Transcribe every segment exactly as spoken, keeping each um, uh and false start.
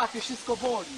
łapie, wszystko boli.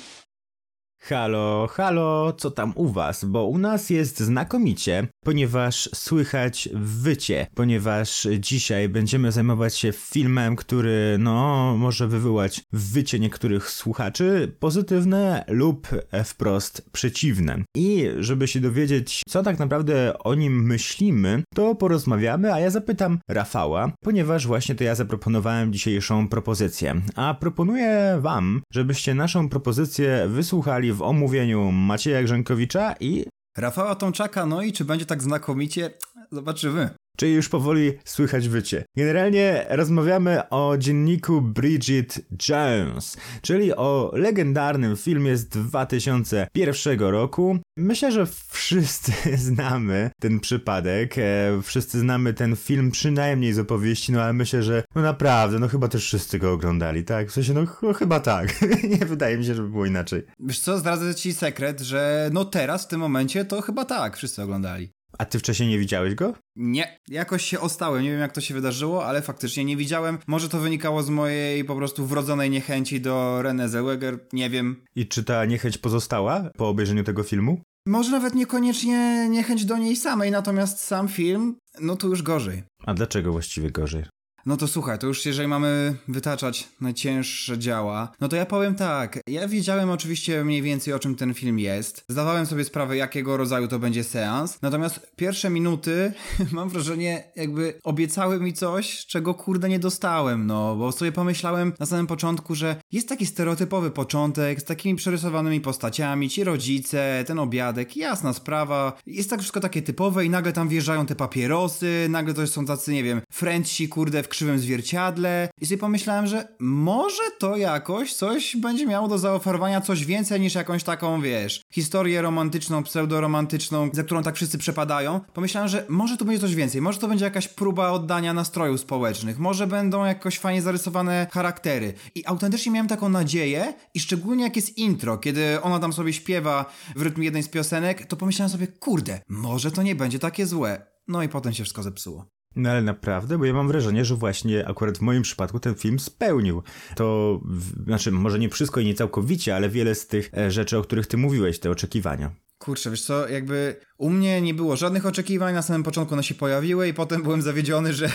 Halo, halo, co tam u was? Bo u nas jest znakomicie, ponieważ słychać wycie, ponieważ dzisiaj będziemy zajmować się filmem, który, no, może wywołać wycie niektórych słuchaczy, pozytywne lub wprost przeciwne. I żeby się dowiedzieć, co tak naprawdę o nim myślimy, to porozmawiamy, a ja zapytam Rafała, ponieważ właśnie to ja zaproponowałem dzisiejszą propozycję. A proponuję wam, żebyście naszą propozycję wysłuchali w omówieniu Macieja Grzękowicza i Rafała Tomczaka, no i czy będzie tak znakomicie? Zobaczymy. Czyli już powoli słychać wycie. Generalnie rozmawiamy o dzienniku Bridget Jones, czyli o legendarnym filmie z dwa tysiące pierwszego roku. Myślę, że wszyscy znamy ten przypadek, e, wszyscy znamy ten film przynajmniej z opowieści, no ale myślę, że no naprawdę, no chyba też wszyscy go oglądali, tak? W sensie, no ch- chyba tak. Nie wydaje mi się, żeby było inaczej. Wiesz co, zdradzę ci sekret, że no teraz, w tym momencie, to chyba tak, wszyscy oglądali. A ty wcześniej nie widziałeś go? Nie, jakoś się ostałem, nie wiem jak to się wydarzyło, ale faktycznie nie widziałem. Może to wynikało z mojej po prostu wrodzonej niechęci do Renée Zellweger, nie wiem. I czy ta niechęć pozostała po obejrzeniu tego filmu? Może nawet niekoniecznie niechęć do niej samej, natomiast sam film, no to już gorzej. A dlaczego właściwie gorzej? No to słuchaj, to już jeżeli mamy wytaczać najcięższe działa, no to ja powiem tak, ja wiedziałem oczywiście mniej więcej o czym ten film jest, zdawałem sobie sprawę jakiego rodzaju to będzie seans, natomiast pierwsze minuty, mam wrażenie, jakby obiecały mi coś, czego kurde nie dostałem, no, bo sobie pomyślałem na samym początku, że jest taki stereotypowy początek, z takimi przerysowanymi postaciami, ci rodzice, ten obiadek, jasna sprawa, jest tak wszystko takie typowe i nagle tam wjeżdżają te papierosy, nagle to są tacy, nie wiem, Frenci, kurde, w krzywym zwierciadle i sobie pomyślałem, że może to jakoś coś będzie miało do zaoferowania coś więcej niż jakąś taką, wiesz, historię romantyczną, pseudoromantyczną, za którą tak wszyscy przepadają. Pomyślałem, że może tu będzie coś więcej, może to będzie jakaś próba oddania nastrojów społecznych, może będą jakoś fajnie zarysowane charaktery i autentycznie miałem taką nadzieję i szczególnie jak jest intro, kiedy ona tam sobie śpiewa w rytmie jednej z piosenek, to pomyślałem sobie, kurde, może to nie będzie takie złe. No i potem się wszystko zepsuło. No ale naprawdę, bo ja mam wrażenie, że właśnie akurat w moim przypadku ten film spełnił to, w, znaczy może nie wszystko i nie całkowicie, ale wiele z tych e, rzeczy, o których ty mówiłeś, te oczekiwania. Kurczę, wiesz co, jakby u mnie nie było żadnych oczekiwań, na samym początku one się pojawiły i potem byłem zawiedziony, że,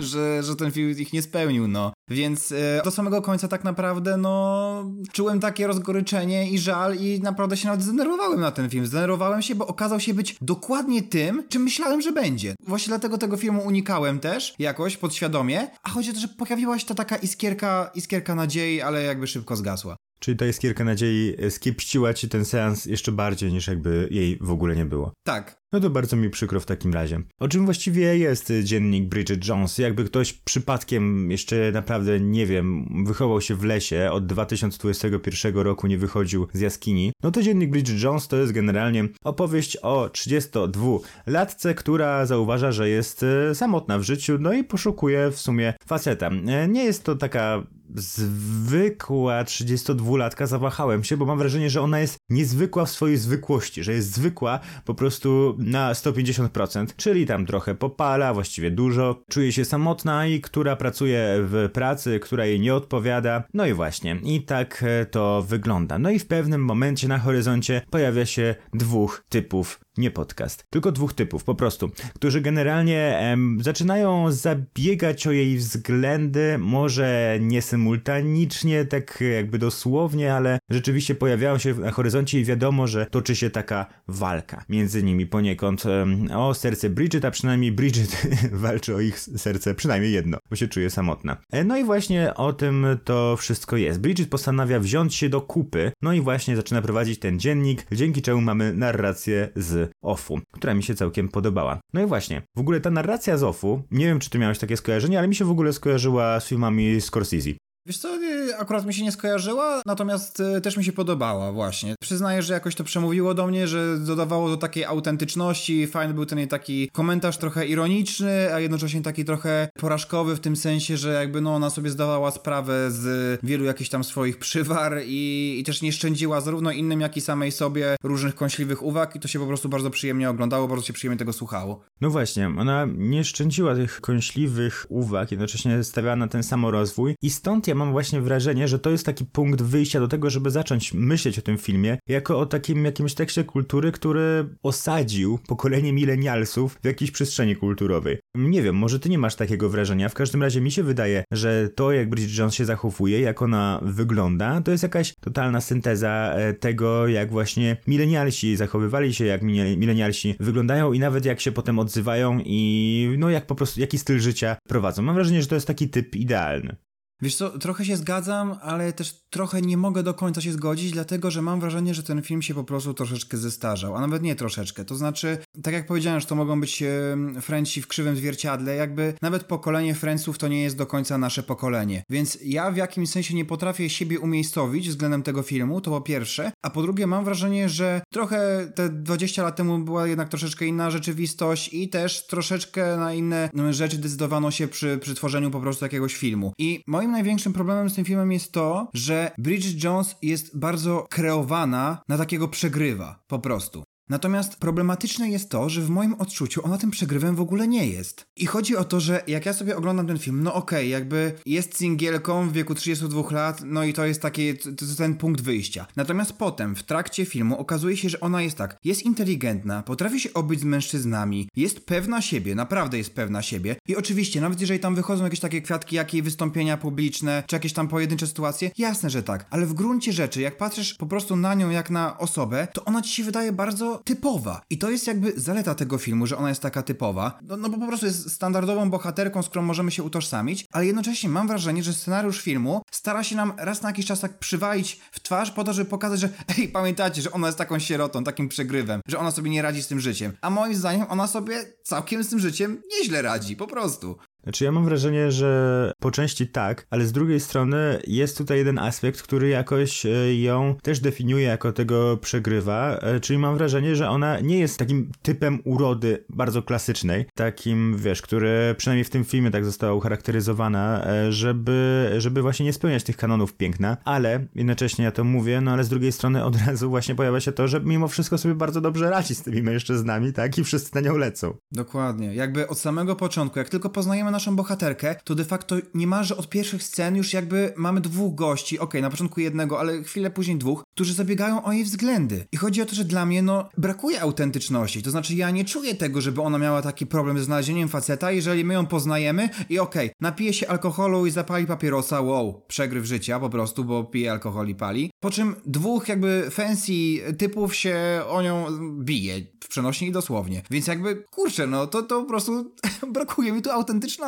że, że ten film ich nie spełnił, no. Więc e, do samego końca tak naprawdę, no, czułem takie rozgoryczenie i żal i naprawdę się nawet zdenerwowałem na ten film. Zdenerwowałem się, bo okazał się być dokładnie tym, czym myślałem, że będzie. Właśnie dlatego tego filmu unikałem też, jakoś, podświadomie, a chodzi o to, że pojawiła się ta taka iskierka, iskierka nadziei, ale jakby szybko zgasła. Czyli ta iskierka nadziei skiepściła ci ten seans jeszcze bardziej niż jakby jej w ogóle nie było. Tak. No to bardzo mi przykro w takim razie. O czym właściwie jest dziennik Bridget Jones? Jakby ktoś przypadkiem, jeszcze naprawdę nie wiem, wychował się w lesie, od dwa tysiące dwudziestego pierwszego roku nie wychodził z jaskini, no to dziennik Bridget Jones to jest generalnie opowieść o trzydziestodwulatce, która zauważa, że jest samotna w życiu, no i poszukuje w sumie faceta. Nie jest to taka zwykła trzydziestodwulatka, zawahałem się, bo mam wrażenie, że ona jest niezwykła w swojej zwykłości, że jest zwykła po prostu na sto pięćdziesiąt procent, czyli tam trochę popala, właściwie dużo, czuje się samotna i która pracuje w pracy, która jej nie odpowiada, no i właśnie, i tak to wygląda. No i w pewnym momencie na horyzoncie pojawia się dwóch typów, nie podcast, tylko dwóch typów po prostu, którzy generalnie em, zaczynają zabiegać o jej względy, może nie symultanicznie, tak jakby dosłownie, ale rzeczywiście pojawiają się na horyzoncie i wiadomo, że toczy się taka walka między nimi poniekąd um, o serce Bridget, a przynajmniej Bridget walczy o ich serce, przynajmniej jedno, bo się czuje samotna. E, no i właśnie o tym to wszystko jest. Bridget postanawia wziąć się do kupy, no i właśnie zaczyna prowadzić ten dziennik, dzięki czemu mamy narrację z O F U, która mi się całkiem podobała. No i właśnie, w ogóle ta narracja z O F U, nie wiem czy ty miałeś takie skojarzenie, ale mi się w ogóle skojarzyła z filmami Scorsese. Wiesz co, akurat mi się nie skojarzyła, natomiast też mi się podobała właśnie. Przyznaję, że jakoś to przemówiło do mnie, że dodawało do takiej autentyczności, fajny był ten jej taki komentarz trochę ironiczny, a jednocześnie taki trochę porażkowy w tym sensie, że jakby no ona sobie zdawała sprawę z wielu jakichś tam swoich przywar i, i też nie szczędziła zarówno innym, jak i samej sobie różnych kąśliwych uwag i to się po prostu bardzo przyjemnie oglądało, bardzo się przyjemnie tego słuchało. No właśnie, ona nie szczędziła tych kąśliwych uwag, jednocześnie stawiała na ten samorozwój i stąd ja ja mam właśnie wrażenie, że to jest taki punkt wyjścia do tego, żeby zacząć myśleć o tym filmie jako o takim jakimś tekście kultury, który osadził pokolenie milenialsów w jakiejś przestrzeni kulturowej. Nie wiem, może ty nie masz takiego wrażenia, w każdym razie mi się wydaje, że to jak Bridget Jones się zachowuje, jak ona wygląda, to jest jakaś totalna synteza tego, jak właśnie milenialsi zachowywali się, jak milenialsi wyglądają i nawet jak się potem odzywają i no jak po prostu, jaki styl życia prowadzą. Mam wrażenie, że to jest taki typ idealny. Wiesz co, trochę się zgadzam, ale też trochę nie mogę do końca się zgodzić, dlatego że mam wrażenie, że ten film się po prostu troszeczkę zestarzał, a nawet nie troszeczkę. To znaczy, tak jak powiedziałem, że to mogą być e, Frenci w krzywym zwierciadle, jakby nawet pokolenie Franców to nie jest do końca nasze pokolenie. Więc ja w jakimś sensie nie potrafię siebie umiejscowić względem tego filmu, to po pierwsze, a po drugie mam wrażenie, że trochę te dwadzieścia lat temu była jednak troszeczkę inna rzeczywistość i też troszeczkę na inne rzeczy decydowano się przy, przy tworzeniu po prostu jakiegoś filmu. I moim największym problemem z tym filmem jest to, że Bridget Jones jest bardzo kreowana na takiego przegrywa, po prostu. Natomiast problematyczne jest to, że w moim odczuciu ona tym przegrywem w ogóle nie jest. I chodzi o to, że jak ja sobie oglądam ten film, no okej, okay, jakby jest singielką w wieku trzydziestu dwóch lat, no i to jest taki to, to ten punkt wyjścia. Natomiast potem, w trakcie filmu okazuje się, że ona jest tak, jest inteligentna, potrafi się obyć z mężczyznami, jest pewna siebie, naprawdę jest pewna siebie i oczywiście, nawet jeżeli tam wychodzą jakieś takie kwiatki, jak jej wystąpienia publiczne, czy jakieś tam pojedyncze sytuacje, jasne, że tak, ale w gruncie rzeczy, jak patrzysz po prostu na nią jak na osobę, to ona ci się wydaje bardzo typowa. I to jest jakby zaleta tego filmu, że ona jest taka typowa. No, no bo po prostu jest standardową bohaterką, z którą możemy się utożsamić, ale jednocześnie mam wrażenie, że scenariusz filmu stara się nam raz na jakiś czas tak przywalić w twarz po to, żeby pokazać, że ej, pamiętacie, że ona jest taką sierotą, takim przegrywem, że ona sobie nie radzi z tym życiem. A moim zdaniem ona sobie całkiem z tym życiem nieźle radzi, po prostu. Znaczy ja mam wrażenie, że po części tak, ale z drugiej strony jest tutaj jeden aspekt, który jakoś ją też definiuje jako tego przegrywa, czyli mam wrażenie, że ona nie jest takim typem urody bardzo klasycznej, takim, wiesz, który przynajmniej w tym filmie tak została ucharakteryzowana, żeby, żeby właśnie nie spełniać tych kanonów piękna, ale jednocześnie ja to mówię, no ale z drugiej strony od razu właśnie pojawia się to, że mimo wszystko sobie bardzo dobrze radzi z tymi mężczyznami, tak, i wszyscy na nią lecą. Dokładnie, jakby od samego początku, jak tylko poznajemy naszą bohaterkę, to de facto niemalże od pierwszych scen już jakby mamy dwóch gości, okej, okay, na początku jednego, ale chwilę później dwóch, którzy zabiegają o jej względy. I chodzi o to, że dla mnie, no, brakuje autentyczności, to znaczy ja nie czuję tego, żeby ona miała taki problem ze znalezieniem faceta, jeżeli my ją poznajemy i okej, okay, napije się alkoholu i zapali papierosa, wow, przegryw życia po prostu, bo pije alkohol i pali. Po czym dwóch jakby fancy typów się o nią bije, w przenośni i dosłownie. Więc jakby, kurczę, no, to, to po prostu brakuje mi tu autentyczności.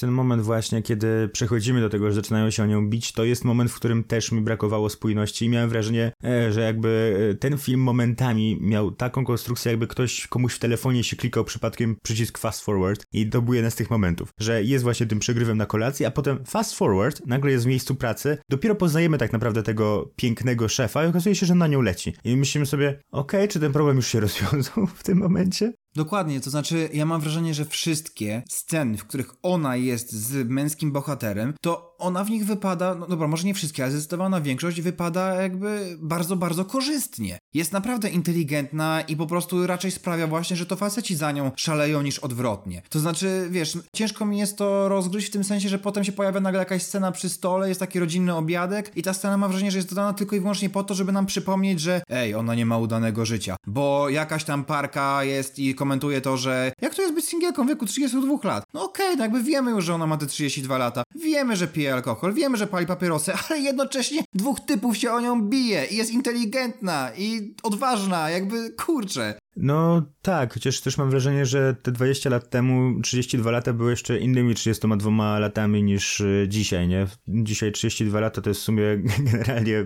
Ten moment właśnie, kiedy przechodzimy do tego, że zaczynają się o nią bić, to jest moment, w którym też mi brakowało spójności i miałem wrażenie, że jakby ten film momentami miał taką konstrukcję, jakby ktoś komuś w telefonie się klikał przypadkiem przycisk fast forward i to był jeden z tych momentów, że jest właśnie tym przegrywem na kolacji, a potem fast forward, nagle jest w miejscu pracy, dopiero poznajemy tak naprawdę tego pięknego szefa i okazuje się, że na nią leci. I myślimy sobie, okej, okay, czy ten problem już się rozwiązał w tym momencie? Dokładnie, to znaczy ja mam wrażenie, że wszystkie sceny, w których ona jest z męskim bohaterem, to ona w nich wypada, no dobra, może nie wszystkie, ale zdecydowana większość wypada jakby bardzo, bardzo korzystnie. Jest naprawdę inteligentna i po prostu raczej sprawia właśnie, że to faceci za nią szaleją niż odwrotnie. To znaczy, wiesz, ciężko mi jest to rozgryźć w tym sensie, że potem się pojawia nagle jakaś scena przy stole, jest taki rodzinny obiadek i ta scena mam wrażenie, że jest dodana tylko i wyłącznie po to, żeby nam przypomnieć, że ej, ona nie ma udanego życia, bo jakaś tam parka jest i komentuje to, że jak to jest być singielką w wieku trzydziestu dwóch lat? No okej, okay, no jakby wiemy już, że ona ma te trzydzieści dwa lata, wiemy, że pije alkohol, wiemy, że pali papierosy, ale jednocześnie dwóch typów się o nią bije i jest inteligentna i odważna, jakby kurczę. No tak, chociaż też mam wrażenie, że te dwadzieścia lat temu trzydzieści dwa lata były jeszcze innymi trzydziestoma dwoma latami niż dzisiaj, nie? Dzisiaj trzydzieści dwa lata to jest w sumie generalnie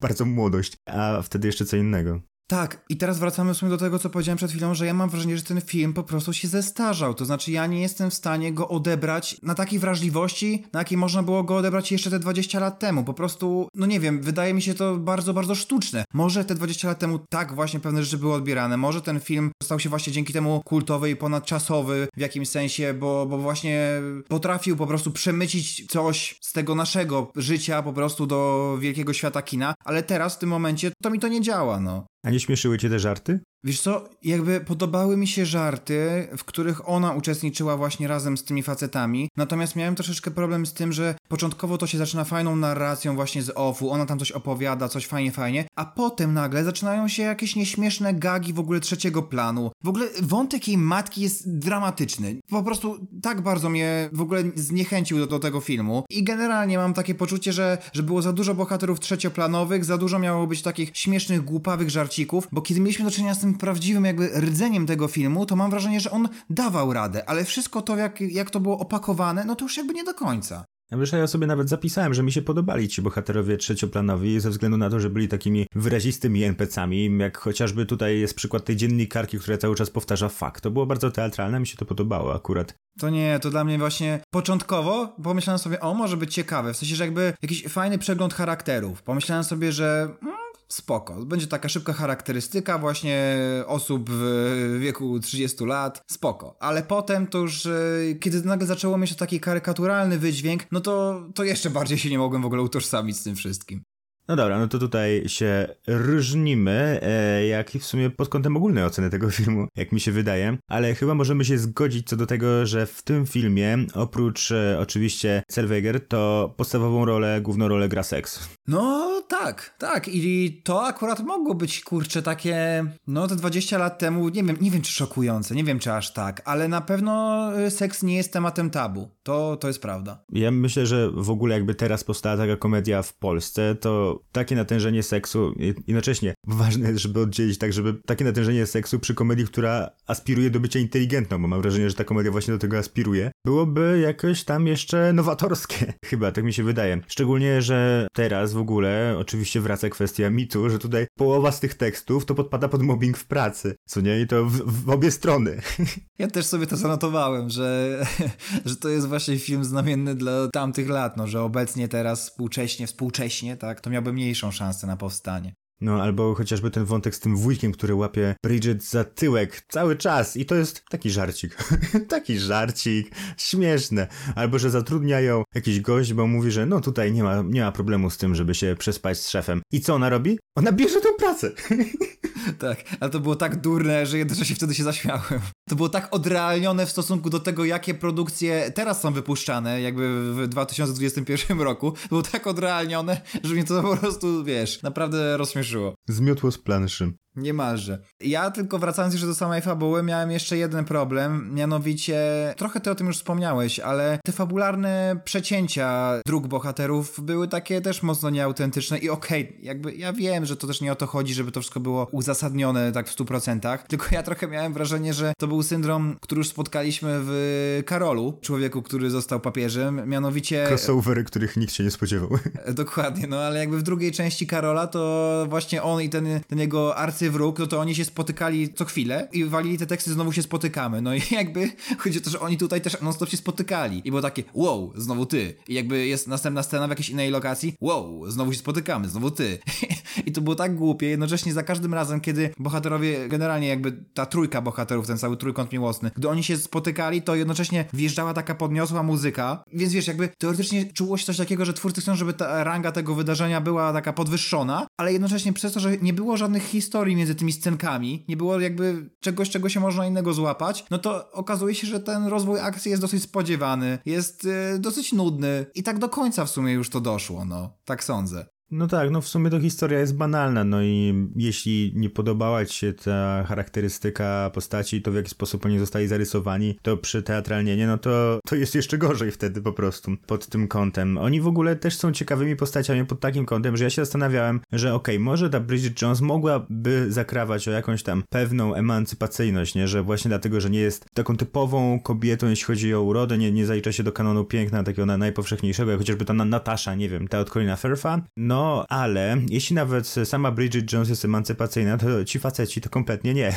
bardzo młodość, a wtedy jeszcze co innego. Tak, i teraz wracamy w sumie do tego, co powiedziałem przed chwilą, że ja mam wrażenie, że ten film po prostu się zestarzał, to znaczy ja nie jestem w stanie go odebrać na takiej wrażliwości, na jakiej można było go odebrać jeszcze te dwadzieścia lat temu, po prostu, no nie wiem, wydaje mi się to bardzo, bardzo sztuczne. Może te dwadzieścia lat temu tak właśnie pewne rzeczy były odbierane, może ten film stał się właśnie dzięki temu kultowy i ponadczasowy w jakimś sensie, bo, bo właśnie potrafił po prostu przemycić coś z tego naszego życia po prostu do wielkiego świata kina, ale teraz w tym momencie to mi to nie działa, no. A nie śmieszyły cię te żarty? Wiesz co, jakby podobały mi się żarty, w których ona uczestniczyła właśnie razem z tymi facetami, natomiast miałem troszeczkę problem z tym, że początkowo to się zaczyna fajną narracją właśnie z off-u, ona tam coś opowiada, coś fajnie, fajnie, a potem nagle zaczynają się jakieś nieśmieszne gagi w ogóle trzeciego planu. W ogóle wątek jej matki jest dramatyczny. Po prostu tak bardzo mnie w ogóle zniechęcił do, do tego filmu i generalnie mam takie poczucie, że, że było za dużo bohaterów trzecioplanowych, za dużo miało być takich śmiesznych, głupawych żarcików, bo kiedy mieliśmy do czynienia z tym prawdziwym jakby rdzeniem tego filmu, to mam wrażenie, że on dawał radę, ale wszystko to, jak, jak to było opakowane, no to już jakby nie do końca. Ja wiesz, ja sobie nawet zapisałem, że mi się podobali ci bohaterowie trzecioplanowi ze względu na to, że byli takimi wyrazistymi en pi si ami, jak chociażby tutaj jest przykład tej dziennikarki, która cały czas powtarza fakt. To było bardzo teatralne, mi się to podobało akurat. To nie, to dla mnie właśnie początkowo pomyślałem sobie, o, może być ciekawe, w sensie, że jakby jakiś fajny przegląd charakterów. Pomyślałem sobie, że... Mm, spoko. Będzie taka szybka charakterystyka właśnie osób w wieku trzydziestu lat. Spoko. Ale potem to już, kiedy nagle zaczęło mieć taki karykaturalny wydźwięk, no to, to jeszcze bardziej się nie mogłem w ogóle utożsamić z tym wszystkim. No dobra, no to tutaj się różnimy, e, jak i w sumie pod kątem ogólnej oceny tego filmu, jak mi się wydaje, ale chyba możemy się zgodzić co do tego, że w tym filmie, oprócz e, oczywiście Zellweger, to podstawową rolę, główną rolę gra seks. No tak, tak i to akurat mogło być, kurczę, takie, no te dwadzieścia lat temu, nie wiem, nie wiem czy szokujące, nie wiem czy aż tak, ale na pewno seks nie jest tematem tabu, to, to jest prawda. Ja myślę, że w ogóle jakby teraz powstała taka komedia w Polsce, to takie natężenie seksu, jednocześnie ważne jest, żeby oddzielić tak, żeby takie natężenie seksu przy komedii, która aspiruje do bycia inteligentną, bo mam wrażenie, że ta komedia właśnie do tego aspiruje, byłoby jakoś tam jeszcze nowatorskie. Chyba, tak mi się wydaje. Szczególnie, że teraz w ogóle oczywiście wraca kwestia mitu, że tutaj połowa z tych tekstów to podpada pod mobbing w pracy, co nie? I to w, w obie strony. Ja też sobie to zanotowałem, że, że to jest właśnie film znamienny dla tamtych lat, no, że obecnie teraz współcześnie, współcześnie, tak, to miał mniejszą szansę na powstanie. No albo chociażby ten wątek z tym wujkiem, który łapie Bridget za tyłek cały czas i to jest taki żarcik. taki żarcik. Śmieszne. Albo, że zatrudnia ją jakiś gość, bo mówi, że no tutaj nie ma, nie ma problemu z tym, żeby się przespać z szefem. I co ona robi? Ona bierze tą pracę. Tak, ale to było tak durne, że jednocześnie wtedy się zaśmiałem. To było tak odrealnione w stosunku do tego, jakie produkcje teraz są wypuszczane, jakby w dwa tysiące dwudziestym pierwszym roku. To było tak odrealnione, że mnie to po prostu, wiesz, naprawdę rozśmieszyło. Zmiotło z planszy. Niemalże. Ja tylko wracając jeszcze do samej fabuły, miałem jeszcze jeden problem, mianowicie, trochę ty o tym już wspomniałeś, ale te fabularne przecięcia dróg bohaterów były takie też mocno nieautentyczne i okej, okay, jakby ja wiem, że to też nie o to chodzi, żeby to wszystko było uzasadnione tak w stu procentach, tylko ja trochę miałem wrażenie, że to był syndrom, który już spotkaliśmy w Karolu, człowieku, który został papieżem, mianowicie... Crossovery, których nikt się nie spodziewał. Dokładnie, no ale jakby w drugiej części Karola to właśnie on i ten, ten jego arcy wróg, no to oni się spotykali co chwilę i walili te teksty, znowu się spotykamy. No i jakby chodzi o to, że oni tutaj też non stop się spotykali. I było takie, wow, znowu ty. I jakby jest następna scena w jakiejś innej lokacji, wow, znowu się spotykamy, znowu ty. I to było tak głupie, jednocześnie za każdym razem, kiedy bohaterowie, generalnie jakby ta trójka bohaterów, ten cały trójkąt miłosny, gdy oni się spotykali, to jednocześnie wjeżdżała taka podniosła muzyka, więc wiesz, jakby teoretycznie czuło się coś takiego, że twórcy chcą, żeby ta ranga tego wydarzenia była taka podwyższona, ale jednocześnie przez to, że nie było żadnych historii między tymi scenkami, nie było jakby czegoś, czego się można innego złapać, no to okazuje się, że ten rozwój akcji jest dosyć spodziewany, jest yy, dosyć nudny i tak do końca w sumie już to doszło, no, tak sądzę. No tak, no w sumie to historia jest banalna, no i jeśli nie podobała ci się ta charakterystyka postaci, to w jaki sposób oni zostali zarysowani, to przy teatralnienie, no to, to jest jeszcze gorzej wtedy po prostu, pod tym kątem. Oni w ogóle też są ciekawymi postaciami pod takim kątem, że ja się zastanawiałem, że okej, okay, może ta Bridget Jones mogłaby zakrawać o jakąś tam pewną emancypacyjność, nie, że właśnie dlatego, że nie jest taką typową kobietą, jeśli chodzi o urodę, nie, nie zalicza się do kanonu piękna, takiego najpowszechniejszego, jak chociażby ta Natasza, nie wiem, ta od Colina Firtha, no No, ale jeśli nawet sama Bridget Jones jest emancypacyjna, to ci faceci to kompletnie nie.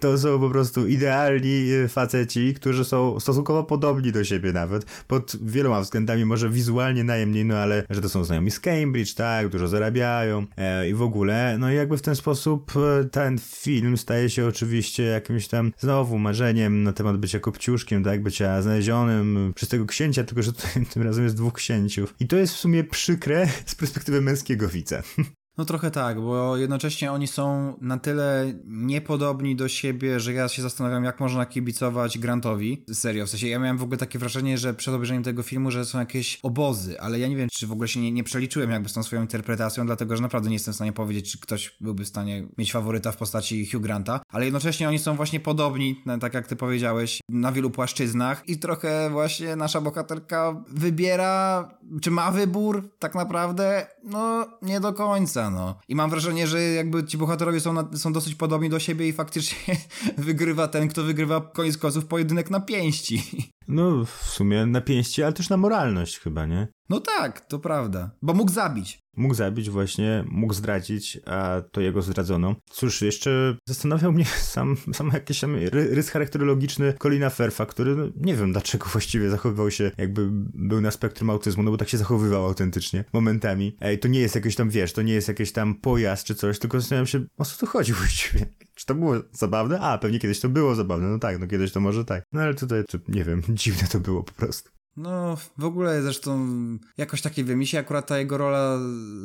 To są po prostu idealni faceci, którzy są stosunkowo podobni do siebie nawet. Pod wieloma względami, może wizualnie najmniej, no ale że to są znajomi z Cambridge, tak, dużo zarabiają e, i w ogóle. No i jakby w ten sposób ten film staje się oczywiście jakimś tam znowu marzeniem na temat bycia kopciuszkiem, tak, bycia znalezionym przez tego księcia, tylko że tutaj, tym razem jest dwóch księciów. I to jest w sumie przykre z perspektywy męskiego widza. No trochę tak, bo jednocześnie oni są na tyle niepodobni do siebie, że ja się zastanawiam, jak można kibicować Grantowi. Serio, w sensie ja miałem w ogóle takie wrażenie, że przed obejrzeniem tego filmu, że są jakieś obozy, ale ja nie wiem, czy w ogóle się nie, nie przeliczyłem jakby z tą swoją interpretacją, dlatego że naprawdę nie jestem w stanie powiedzieć, czy ktoś byłby w stanie mieć faworyta w postaci Hugh Granta, ale jednocześnie oni są właśnie podobni, tak jak ty powiedziałeś, na wielu płaszczyznach i trochę właśnie nasza bohaterka wybiera, czy ma wybór tak naprawdę, no nie do końca. No. I mam wrażenie, że jakby ci bohaterowie są, na, są dosyć podobni do siebie i faktycznie wygrywa ten, kto wygrywa koniec końców pojedynek na pięści. No w sumie na pięści, ale też na moralność chyba, nie? No tak, to prawda, bo mógł zabić. Mógł zabić właśnie, mógł zdradzić, a to jego zdradzono. Cóż, jeszcze zastanawiał mnie sam, sam jakiś tam rys charakterologiczny Colina Firtha, który, no, nie wiem dlaczego właściwie zachowywał się, jakby był na spektrum autyzmu, no bo tak się zachowywał autentycznie momentami. Ej, to nie jest jakieś tam, wiesz, to nie jest jakiś tam pojazd czy coś, tylko zastanawiam się, o co tu chodzi właściwie. Czy to było zabawne? A, pewnie kiedyś to było zabawne, no tak, no kiedyś to może tak. No ale tutaj, to, nie wiem, dziwne to było po prostu. No, w ogóle zresztą jakoś takie, wiem, mi się akurat ta jego rola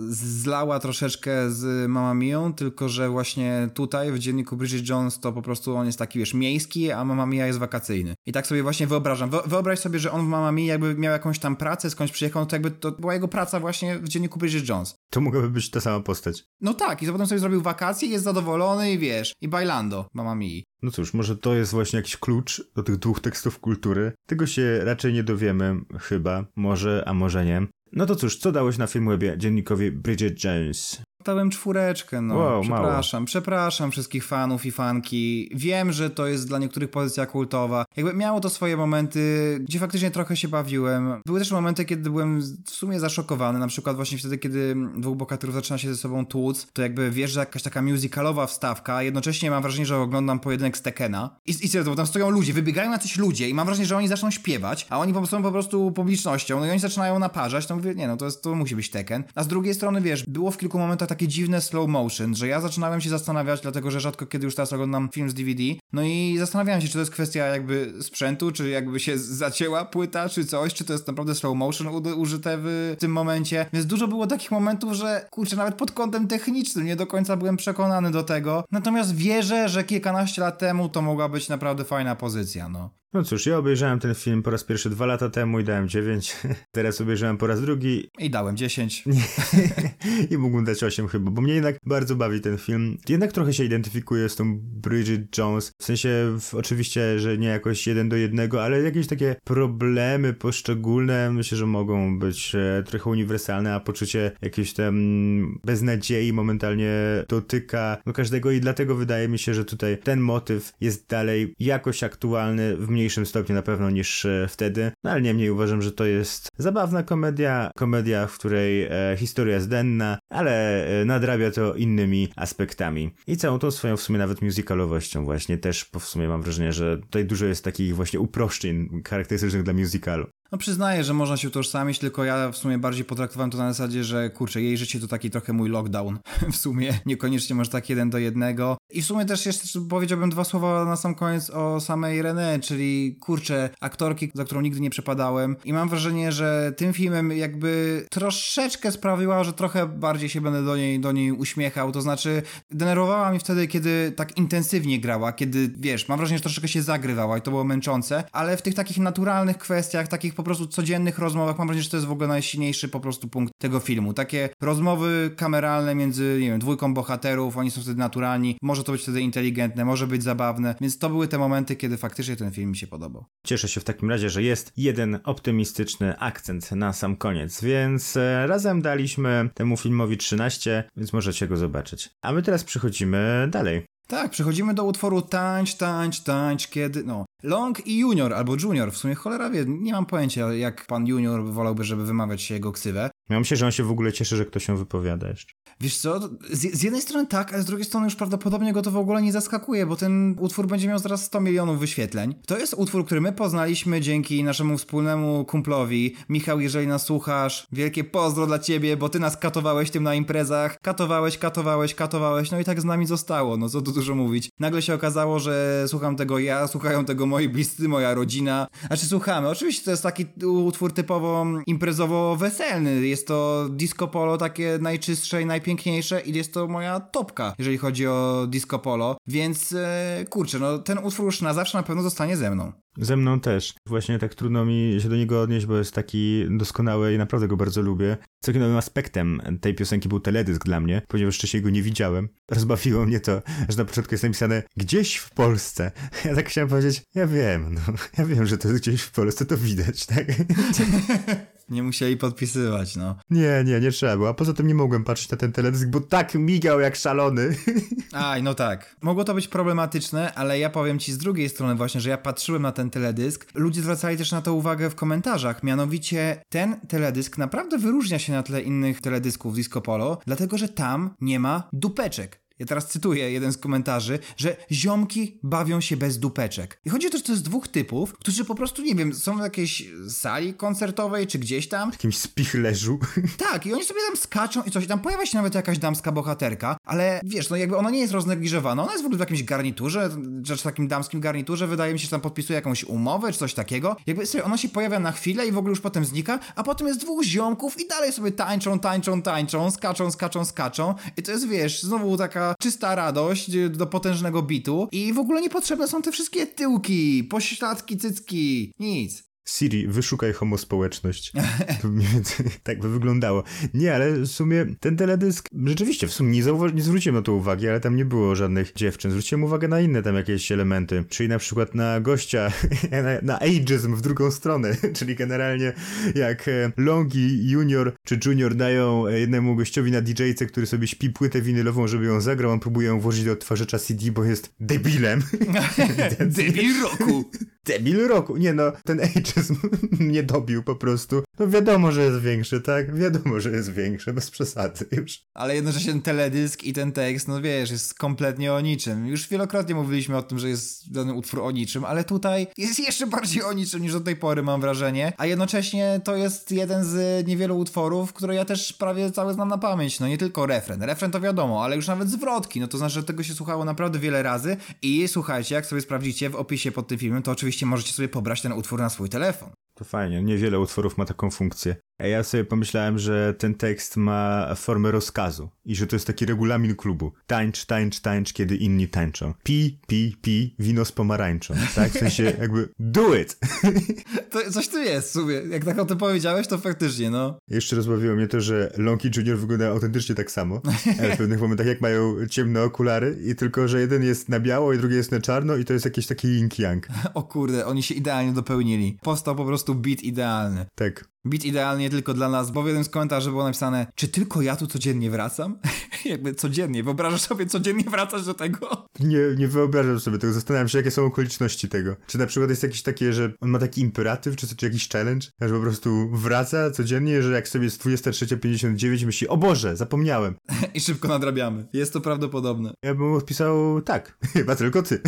zlała troszeczkę z Mamma Mią, tylko że właśnie tutaj w Dzienniku Bridget Jones to po prostu on jest taki, wiesz, miejski, a Mamma Mia jest wakacyjny. I tak sobie właśnie wyobrażam. Wyobraź sobie, że on w Mamma Mii jakby miał jakąś tam pracę, skądś przyjechał, to jakby to była jego praca właśnie w Dzienniku Bridget Jones. To mogłaby być ta sama postać. No tak, i to potem sobie zrobił wakacje, jest zadowolony i wiesz, i bailando Mamma Mii. No cóż, może to jest właśnie jakiś klucz do tych dwóch tekstów kultury. Tego się raczej nie dowiemy, chyba. Może, a może nie. No to cóż, co dałeś na Filmwebie dziennikowi Bridget Jones? Dałem czwóreczkę, no. Wow, przepraszam, mało. Przepraszam wszystkich fanów i fanki. Wiem, że to jest dla niektórych pozycja kultowa. Jakby miało to swoje momenty, gdzie faktycznie trochę się bawiłem. Były też momenty, kiedy byłem w sumie zaszokowany, na przykład właśnie wtedy, kiedy dwóch bohaterów zaczyna się ze sobą tłuc, to jakby wiesz, że jakaś taka musicalowa wstawka, jednocześnie mam wrażenie, że oglądam pojedynek z Tekena. I, i co, bo tam stoją ludzie, wybiegają jacyś ludzie i mam wrażenie, że oni zaczną śpiewać, a oni są po prostu publicznością, no i oni zaczynają naparzać, to mówię, nie no, to, jest, to musi być Teken. A z drugiej strony, wiesz, było w kilku momentach takie dziwne slow motion, że ja zaczynałem się zastanawiać, dlatego że rzadko kiedy już teraz oglądam film z D V D, no i zastanawiałem się, czy to jest kwestia jakby sprzętu, czy jakby się zacięła płyta, czy coś, czy to jest naprawdę slow motion u- użyte w tym momencie, więc dużo było takich momentów, że kurczę, nawet pod kątem technicznym nie do końca byłem przekonany do tego, natomiast wierzę, że kilkanaście lat temu to mogła być naprawdę fajna pozycja, no. No cóż, ja obejrzałem ten film po raz pierwszy dwa lata temu i dałem dziewięć, teraz obejrzałem po raz drugi. I dałem dziesięć. I mógłbym dać osiem chyba, bo mnie jednak bardzo bawi ten film. Jednak trochę się identyfikuję z tą Bridget Jones, w sensie w, oczywiście, że nie jakoś jeden do jednego, ale jakieś takie problemy poszczególne myślę, że mogą być e, trochę uniwersalne, a poczucie jakiejś tam beznadziei momentalnie dotyka no, każdego i dlatego wydaje mi się, że tutaj ten motyw jest dalej jakoś aktualny w w mniejszym stopniu na pewno niż e, wtedy, no ale niemniej uważam, że to jest zabawna komedia, komedia, w której e, historia jest denna, ale e, nadrabia to innymi aspektami i całą tą swoją w sumie nawet musicalowością właśnie też, bo w sumie mam wrażenie, że tutaj dużo jest takich właśnie uproszczeń charakterystycznych dla musicalu. No przyznaję, że można się utożsamić, tylko ja w sumie bardziej potraktowałem to na zasadzie, że kurczę, jej życie to taki trochę mój lockdown w sumie, niekoniecznie może tak jeden do jednego. I w sumie też jeszcze powiedziałbym dwa słowa na sam koniec o samej Renée, czyli kurczę, aktorki, za którą nigdy nie przepadałem i mam wrażenie, że tym filmem jakby troszeczkę sprawiła, że trochę bardziej się będę do niej, do niej uśmiechał, to znaczy denerwowała mnie wtedy, kiedy tak intensywnie grała, kiedy wiesz, mam wrażenie, że troszeczkę się zagrywała i to było męczące, ale w tych takich naturalnych kwestiach, takich po prostu codziennych rozmowach, mam wrażenie, że to jest w ogóle najsilniejszy po prostu punkt tego filmu. Takie rozmowy kameralne między, nie wiem, dwójką bohaterów, oni są wtedy naturalni, może to być wtedy inteligentne, może być zabawne, więc to były te momenty, kiedy faktycznie ten film mi się podobał. Cieszę się w takim razie, że jest jeden optymistyczny akcent na sam koniec, więc razem daliśmy temu filmowi trzynaście, więc możecie go zobaczyć. A my teraz przechodzimy dalej. Tak, przechodzimy do utworu Tańcz, tańcz, tańcz, kiedy... No, Long i Junior, albo Junior, w sumie cholera wie, nie mam pojęcia, jak pan Junior wolałby, żeby wymawiać się jego ksywę. Ja myślę, że on się w ogóle cieszy, że ktoś się wypowiada jeszcze. Wiesz co, z, z jednej strony tak, a z drugiej strony już prawdopodobnie go to w ogóle nie zaskakuje, bo ten utwór będzie miał zaraz sto milionów wyświetleń. To jest utwór, który my poznaliśmy dzięki naszemu wspólnemu kumplowi. Michał, jeżeli nas słuchasz, wielkie pozdro dla ciebie, bo ty nas katowałeś tym na imprezach. Katowałeś, katowałeś, katowałeś, no i tak z nami zostało, no co tu dużo mówić. Nagle się okazało, że słucham tego ja, słuchają tego moi bliscy, moja rodzina. Znaczy słuchamy, oczywiście to jest taki utwór typowo imprezowo-weselny, jest Jest to disco polo takie najczystsze i najpiękniejsze i jest to moja topka, jeżeli chodzi o disco polo, więc e, kurczę, no ten utwór już na zawsze na pewno zostanie ze mną. Ze mną też. Właśnie tak trudno mi się do niego odnieść, bo jest taki doskonały i naprawdę go bardzo lubię. Całkiem nowym aspektem tej piosenki był teledysk dla mnie, ponieważ wcześniej go nie widziałem. Rozbawiło mnie to, że na początku jest napisane gdzieś w Polsce. Ja tak chciałem powiedzieć, ja wiem, no, ja wiem, że to jest gdzieś w Polsce, to widać, tak? Nie musieli podpisywać, no. Nie, nie, nie trzeba było. A poza tym nie mogłem patrzeć na ten teledysk, bo tak migał jak szalony. Aj, no tak. Mogło to być problematyczne, ale ja powiem ci z drugiej strony właśnie, że ja patrzyłem na ten teledysk. Ludzie zwracali też na to uwagę w komentarzach. Mianowicie ten teledysk naprawdę wyróżnia się na tle innych teledysków disco polo, dlatego że tam nie ma dupeczek. Ja teraz cytuję jeden z komentarzy, że ziomki bawią się bez dupeczek. I chodzi o to, że to jest dwóch typów, którzy po prostu, nie wiem, są w jakiejś sali koncertowej czy gdzieś tam. W jakimś spichlerzu. Tak, i oni sobie tam skaczą i coś. Tam pojawia się nawet jakaś damska bohaterka, ale wiesz, no jakby ona nie jest roznegliżowana. Ona jest w ogóle w jakimś garniturze, czy w takim damskim garniturze, wydaje mi się, że tam podpisuje jakąś umowę czy coś takiego. Jakby sobie ona się pojawia na chwilę i w ogóle już potem znika, a potem jest dwóch ziomków i dalej sobie tańczą, tańczą, tańczą, skaczą, skaczą, skaczą. I to jest, wiesz, znowu taka czysta radość do potężnego bitu i w ogóle niepotrzebne są te wszystkie tyłki, pośladki, cycki, nic. Siri, wyszukaj homospołeczność. Tak by wyglądało. Nie, ale w sumie ten teledysk rzeczywiście, w sumie nie, zauwa- nie zwróciłem na to uwagi, ale tam nie było żadnych dziewczyn. Zwróciłem uwagę na inne tam jakieś elementy, czyli na przykład na gościa, na, na ageism w drugą stronę, czyli generalnie jak Longi, Junior czy Junior dają jednemu gościowi na didżejce, który sobie śpi płytę winylową, żeby ją zagrał, on próbuje ją włożyć do odtwarzacza C D, bo jest debilem. Debil roku. Debil roku. Nie no, ten age mnie dobił po prostu. No wiadomo, że jest większy, tak? Wiadomo, że jest większy, bez przesady już. Ale jednocześnie ten teledysk i ten tekst, no wiesz, jest kompletnie o niczym. Już wielokrotnie mówiliśmy o tym, że jest dany utwór o niczym, ale tutaj jest jeszcze bardziej o niczym niż do tej pory, mam wrażenie. A jednocześnie to jest jeden z niewielu utworów, które ja też prawie cały znam na pamięć. No nie tylko refren. Refren to wiadomo, ale już nawet zwrotki. No to znaczy, że tego się słuchało naprawdę wiele razy i słuchajcie, jak sobie sprawdzicie w opisie pod tym filmem, to oczywiście możecie sobie pobrać ten utwór na swój telefon. To fajnie, niewiele utworów ma taką funkcję. A ja sobie pomyślałem, że ten tekst ma formę rozkazu i że to jest taki regulamin klubu. Tańcz, tańcz, tańcz, kiedy inni tańczą. Pi, pi, pi, wino z pomarańczą. Tak? W sensie jakby do it! To coś tu jest w sumie. Jak tak o tym powiedziałeś, to faktycznie, no. Jeszcze rozbawiło mnie to, że Long i Junior wyglądają autentycznie tak samo. W pewnych momentach jak mają ciemne okulary i tylko, że jeden jest na biało i drugi jest na czarno i to jest jakiś taki yin-yang. O kurde, oni się idealnie dopełnili. Powstał po prostu beat idealny. Tak. Bit idealnie tylko dla nas, bo w jednym z komentarzy było napisane, czy tylko ja tu codziennie wracam? Jakby codziennie, wyobrażasz sobie codziennie wracasz do tego? Nie, nie wyobrażam sobie tego, zastanawiam się, jakie są okoliczności tego. Czy na przykład jest jakieś takie, że on ma taki imperatyw, czy, czy jakiś challenge, że po prostu wraca codziennie, że jak sobie jest dwudziesta trzecia pięćdziesiąt dziewięć myśli, o Boże, zapomniałem. I szybko nadrabiamy. Jest to prawdopodobne. Ja bym odpisał tak, chyba tylko ty.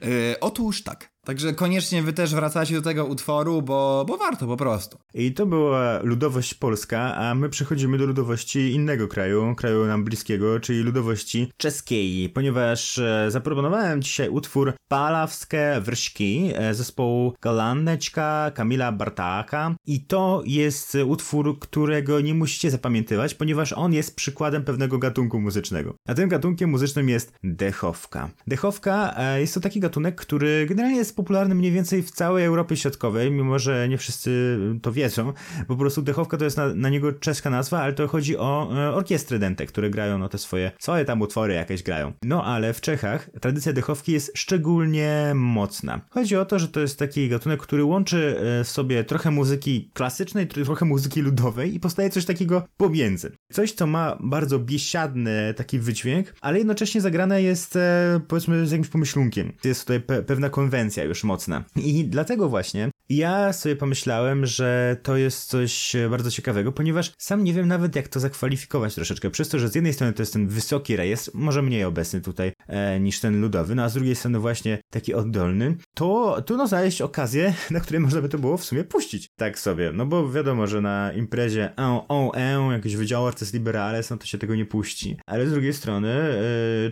Yy, otóż tak. Także koniecznie wy też wracacie do tego utworu, bo, bo warto po prostu. I to była ludowość polska, a my przechodzimy do ludowości innego kraju, kraju nam bliskiego, czyli ludowości czeskiej, ponieważ e, zaproponowałem dzisiaj utwór Palavské vršky e, zespołu Galanečka, Kamila Bartáka i to jest utwór, którego nie musicie zapamiętywać, ponieważ on jest przykładem pewnego gatunku muzycznego. A tym gatunkiem muzycznym jest dechówka. Dechówka e, jest to taki gatunek, który generalnie jest popularny mniej więcej w całej Europie Środkowej, mimo że nie wszyscy to wiedzą. Po prostu dechówka to jest na, na niego czeska nazwa, ale to chodzi o e, orkiestry dęte, które grają no te swoje, swoje tam utwory jakieś grają. No ale w Czechach tradycja dechówki jest szczególnie mocna. Chodzi o to, że to jest taki gatunek, który łączy e, w sobie trochę muzyki klasycznej, trochę muzyki ludowej i powstaje coś takiego pomiędzy. Coś, co ma bardzo biesiadny taki wydźwięk, ale jednocześnie zagrane jest e, powiedzmy z jakimś pomyślunkiem. Jest tutaj pe- pewna konwencja już mocna. I dlatego właśnie ja sobie pomyślałem, że to jest coś bardzo ciekawego, ponieważ sam nie wiem nawet jak to zakwalifikować troszeczkę, przez to, że z jednej strony to jest ten wysoki rejestr, może mniej obecny tutaj e, niż ten ludowy, no a z drugiej strony właśnie taki oddolny, to trudno znaleźć okazję, na której można by to było w sumie puścić. Tak sobie, no bo wiadomo, że na imprezie en, en, en, jakiś wydział artes liberales, no to się tego nie puści. Ale z drugiej strony, e,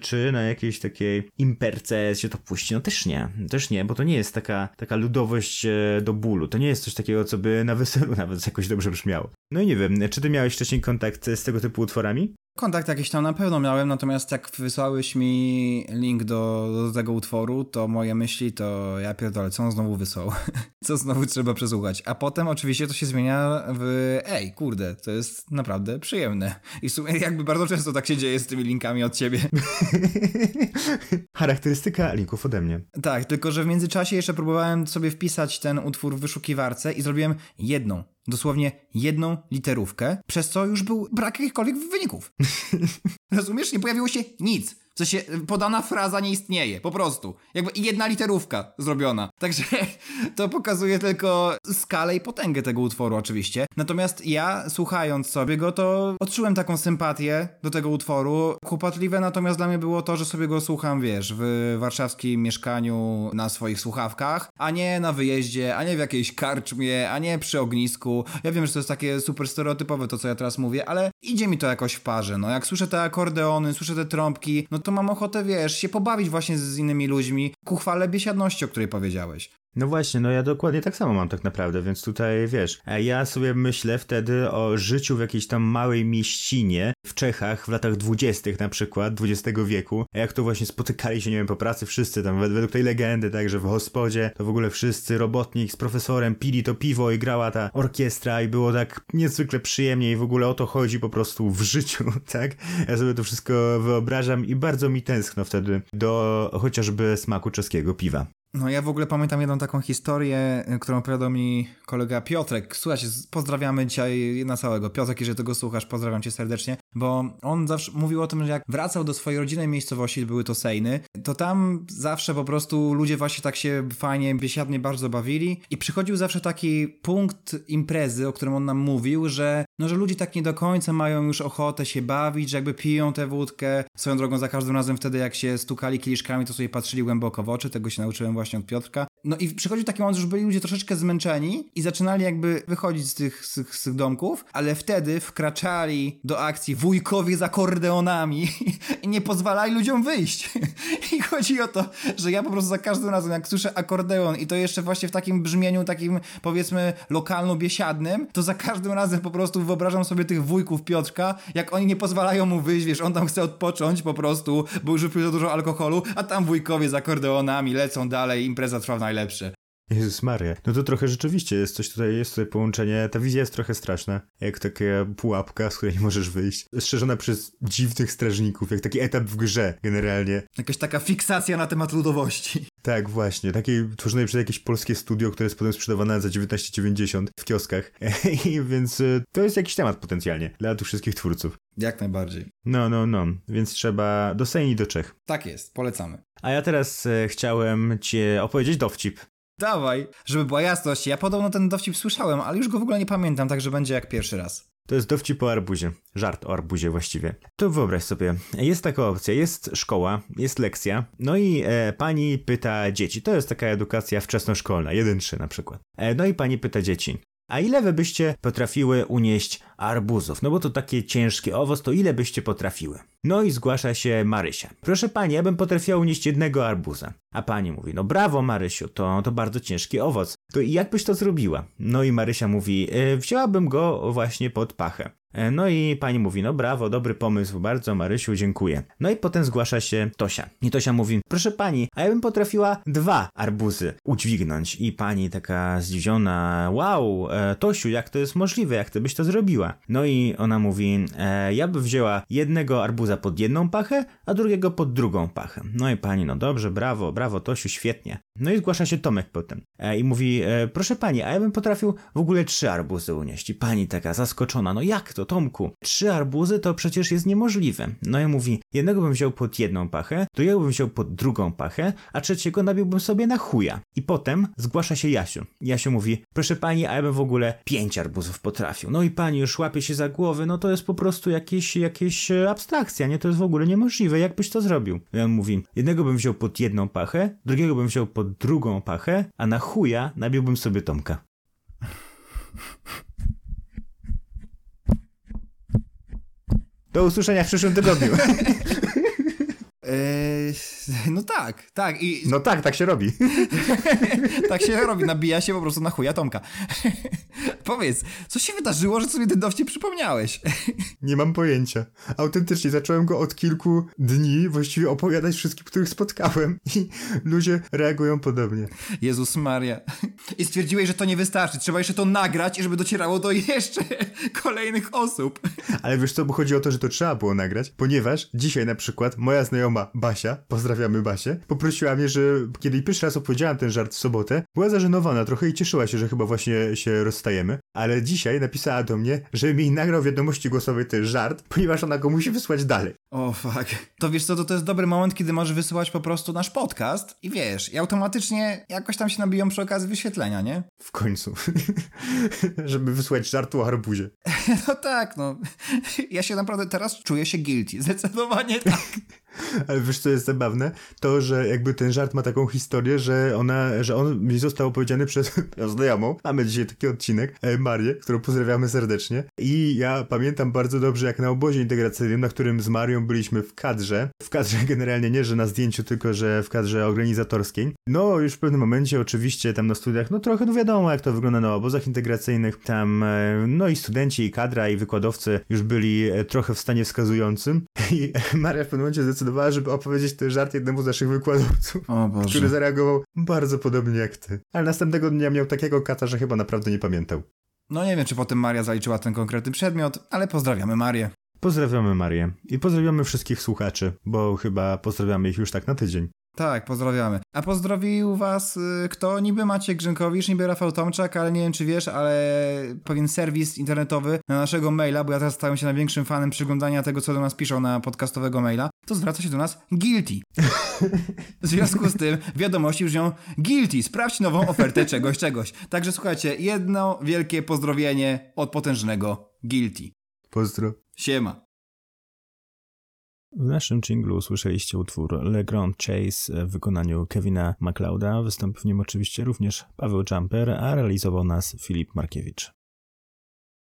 czy na jakiejś takiej imperce się to puści? No też nie, też nie, bo to nie jest taka, taka ludowość e, do bólu. To nie jest coś takiego, co by na weselu nawet jakoś dobrze brzmiało. No i nie wiem, czy ty miałeś wcześniej kontakt z tego typu utworami? Kontakt jakiś tam na pewno miałem, natomiast jak wysłałeś mi link do, do tego utworu, to moje myśli to ja pierdolę, co on znowu wysłał? Co znowu trzeba przesłuchać? A potem oczywiście to się zmienia w ej, kurde, to jest naprawdę przyjemne. I w sumie jakby bardzo często tak się dzieje z tymi linkami od ciebie. Charakterystyka linków ode mnie. Tak, tylko że w międzyczasie jeszcze próbowałem sobie wpisać ten utwór w wyszukiwarce i zrobiłem jedną, dosłownie jedną literówkę, przez co już był brak jakichkolwiek wyników. Rozumiesz? Nie pojawiło się nic. W sensie podana fraza nie istnieje, po prostu. Jakby jedna literówka zrobiona. Także to pokazuje tylko skalę i potęgę tego utworu oczywiście. Natomiast ja, słuchając sobie go, to odczułem taką sympatię do tego utworu. Kłopotliwe natomiast dla mnie było to, że sobie go słucham, wiesz, w warszawskim mieszkaniu na swoich słuchawkach, a nie na wyjeździe, a nie w jakiejś karczmie, a nie przy ognisku. Ja wiem, że to jest takie super stereotypowe to, co ja teraz mówię, ale idzie mi to jakoś w parze. No jak słyszę te akordeony, słyszę te trąbki, no to mam ochotę, wiesz, się pobawić właśnie z innymi ludźmi ku chwale biesiadności, o której powiedziałeś. No właśnie, no ja dokładnie tak samo mam tak naprawdę, więc tutaj, wiesz, ja sobie myślę wtedy o życiu w jakiejś tam małej mieścinie w Czechach w latach dwudziestych na przykład, dwudziestego wieku, jak to właśnie spotykali się, nie wiem, po pracy wszyscy tam, według tej legendy, tak, że w hospodzie to w ogóle wszyscy, robotnik z profesorem pili to piwo i grała ta orkiestra i było tak niezwykle przyjemnie i w ogóle o to chodzi po prostu w życiu, tak? Ja sobie to wszystko wyobrażam i bardzo mi tęskno wtedy do chociażby smaku czeskiego piwa. No ja w ogóle pamiętam jedną taką historię, którą opowiadał mi kolega Piotrek. Słuchajcie, pozdrawiamy dzisiaj na całego. Piotrek, jeżeli tego słuchasz, pozdrawiam cię serdecznie, bo on zawsze mówił o tym, że jak wracał do swojej rodzinnej miejscowości, były to Sejny, to tam zawsze po prostu ludzie właśnie tak się fajnie, biesiadnie bardzo bawili i przychodził zawsze taki punkt imprezy, o którym on nam mówił, że no, że ludzie tak nie do końca mają już ochotę się bawić, że jakby piją tę wódkę. Swoją drogą za każdym razem wtedy, jak się stukali kieliszkami, to sobie patrzyli głęboko w oczy, tego się nauczyłem właśnie od Piotrka. No i przychodził taki moment, że już byli ludzie troszeczkę zmęczeni i zaczynali jakby wychodzić z tych, z, z tych domków, ale wtedy wkraczali do akcji wujkowie z akordeonami i nie pozwalali ludziom wyjść. I chodzi o to, że ja po prostu za każdym razem, jak słyszę akordeon i to jeszcze właśnie w takim brzmieniu, takim powiedzmy lokalno-biesiadnym, to za każdym razem po prostu wyobrażam sobie tych wujków Piotrka, jak oni nie pozwalają mu wyjść, wiesz, on tam chce odpocząć po prostu, bo już wypił za dużo alkoholu, a tam wujkowie z akordeonami lecą dalej, impreza trwa w najlepsze. Jezus Maria, no to trochę rzeczywiście jest coś tutaj, jest tutaj połączenie, ta wizja jest trochę straszna, jak taka pułapka, z której nie możesz wyjść, strzeżona przez dziwnych strażników, jak taki etap w grze generalnie. Jakaś taka fiksacja na temat ludowości. Tak, właśnie, takiej tworzonej przez jakieś polskie studio, które jest potem sprzedawane za dziewiętnaście dziewięćdziesiąt w kioskach, i więc to jest jakiś temat potencjalnie dla tych wszystkich twórców. Jak najbardziej. No, no, no, więc trzeba do Sejni, do Czech. Tak jest, polecamy. A ja teraz e, chciałem cię opowiedzieć dowcip. Dawaj, żeby była jasność. Ja podobno ten dowcip słyszałem, ale już go w ogóle nie pamiętam, także będzie jak pierwszy raz. To jest dowcip o arbuzie. Żart o arbuzie właściwie. To wyobraź sobie, jest taka opcja, jest szkoła, jest lekcja, no i e, pani pyta dzieci. To jest taka edukacja wczesnoszkolna, jeden trzy na przykład. E, no i pani pyta dzieci. A ile wy byście potrafiły unieść arbuzów? No bo to takie ciężkie owoc, to ile byście potrafiły? No i zgłasza się Marysia. Proszę pani, ja bym potrafiła unieść jednego arbuza. A pani mówi, no brawo Marysiu, to, to bardzo ciężki owoc. To i jak byś to zrobiła? No i Marysia mówi, yy, wzięłabym go właśnie pod pachę. Yy, no i pani mówi, no brawo, dobry pomysł, bardzo Marysiu, dziękuję. No i potem zgłasza się Tosia. I Tosia mówi, proszę pani, a ja bym potrafiła dwa arbuzy udźwignąć. I pani taka zdziwiona, wow, e, Tosiu, jak to jest możliwe, jak ty byś to zrobiła? No i ona mówi, e, ja bym wzięła jednego arbuza pod jedną pachę, a drugiego pod drugą pachę. No i pani, no dobrze, brawo, brawo Tosiu, świetnie. No i zgłasza się Tomek potem e, i mówi, e, proszę pani, a ja bym potrafił w ogóle trzy arbuzy unieść. I pani taka zaskoczona, no jak to Tomku? Trzy arbuzy to przecież jest niemożliwe. No i mówi, jednego bym wziął pod jedną pachę, drugiego bym wziął pod drugą pachę, a trzeciego nabiłbym sobie na chuja. I potem zgłasza się Jasiu. Jasiu mówi, proszę pani, a ja bym w ogóle pięć arbuzów potrafił. No i pani już łapie się za głowy, no to jest po prostu jakieś, jakieś abstrakcja, nie? To jest w ogóle niemożliwe, jak byś to zrobił? I on mówi, jednego bym wziął pod jedną pachę, drugiego bym wziął pod drugą pachę, a na chuja nabiłbym sobie Tomka. Do usłyszenia w przyszłym tygodniu. No tak, tak. I... No tak, tak się robi. Tak się robi, nabija się po prostu na chuja Tomka. Powiedz, co się wydarzyło, że sobie ten dowcip przypomniałeś? Nie mam pojęcia. Autentycznie zacząłem go od kilku dni właściwie opowiadać wszystkim, których spotkałem i ludzie reagują podobnie. Jezus Maria. I stwierdziłeś, że to nie wystarczy. Trzeba jeszcze to nagrać i żeby docierało do jeszcze kolejnych osób. Ale wiesz co, bo chodzi o to, że to trzeba było nagrać, ponieważ dzisiaj na przykład moja znajoma Basia, pozdrawiamy Basię, poprosiła mnie, że kiedy pierwszy raz opowiedziałem ten żart w sobotę, była zażenowana trochę i cieszyła się, że chyba właśnie się rozstajemy, ale dzisiaj napisała do mnie, że mi nagrał wiadomości głosowej ten żart, ponieważ ona go musi wysłać dalej. O oh, fuck. To wiesz co, to, to jest dobry moment, kiedy możesz wysyłać po prostu nasz podcast i wiesz, i automatycznie jakoś tam się nabiją przy okazji wyświetlenia, nie? W końcu. Żeby wysłać żartu o arbuzie. No tak, no. Ja się naprawdę teraz czuję się guilty. Zdecydowanie tak. Ale wiesz co jest zabawne? To, że jakby ten żart ma taką historię, że ona, że on mi został opowiedziany przez znajomą. Mamy dzisiaj taki odcinek, Marię, którą pozdrawiamy serdecznie. I ja pamiętam bardzo dobrze, jak na obozie integracyjnym, na którym z Marią byliśmy w kadrze. W kadrze generalnie nie, że na zdjęciu, tylko że w kadrze organizatorskiej. No już w pewnym momencie oczywiście tam na studiach, no trochę no wiadomo jak to wygląda na obozach integracyjnych. Tam no i studenci, i kadra, i wykładowcy już byli trochę w stanie wskazującym. I Maria w pewnym momencie zdecydowała, żeby opowiedzieć ten żart jednemu z naszych wykładowców, o Boże, który zareagował bardzo podobnie jak ty. Ale następnego dnia miał takiego kata, że chyba naprawdę nie pamiętał. No nie wiem, czy potem Maria zaliczyła ten konkretny przedmiot, ale pozdrawiamy Marię. Pozdrawiamy Marię. I pozdrawiamy wszystkich słuchaczy, bo chyba pozdrawiamy ich już tak na tydzień. Tak, pozdrawiamy. A pozdrowił was y, kto? Niby Maciej Grzękowicz, niby Rafał Tomczak, ale nie wiem czy wiesz, ale pewien serwis internetowy na naszego maila, bo ja teraz stałem się największym fanem przyglądania tego, co do nas piszą na podcastowego maila, to zwraca się do nas guilty. W związku z tym wiadomości już ją guilty. Sprawdź nową ofertę czegoś, czegoś. Także słuchajcie, jedno wielkie pozdrowienie od potężnego guilty. Pozdro. Siema. W naszym dżinglu usłyszeliście utwór Le Grand Chase w wykonaniu Kevina MacLeoda. Wystąpił w nim oczywiście również Paweł Jumper, a realizował nas Filip Markiewicz.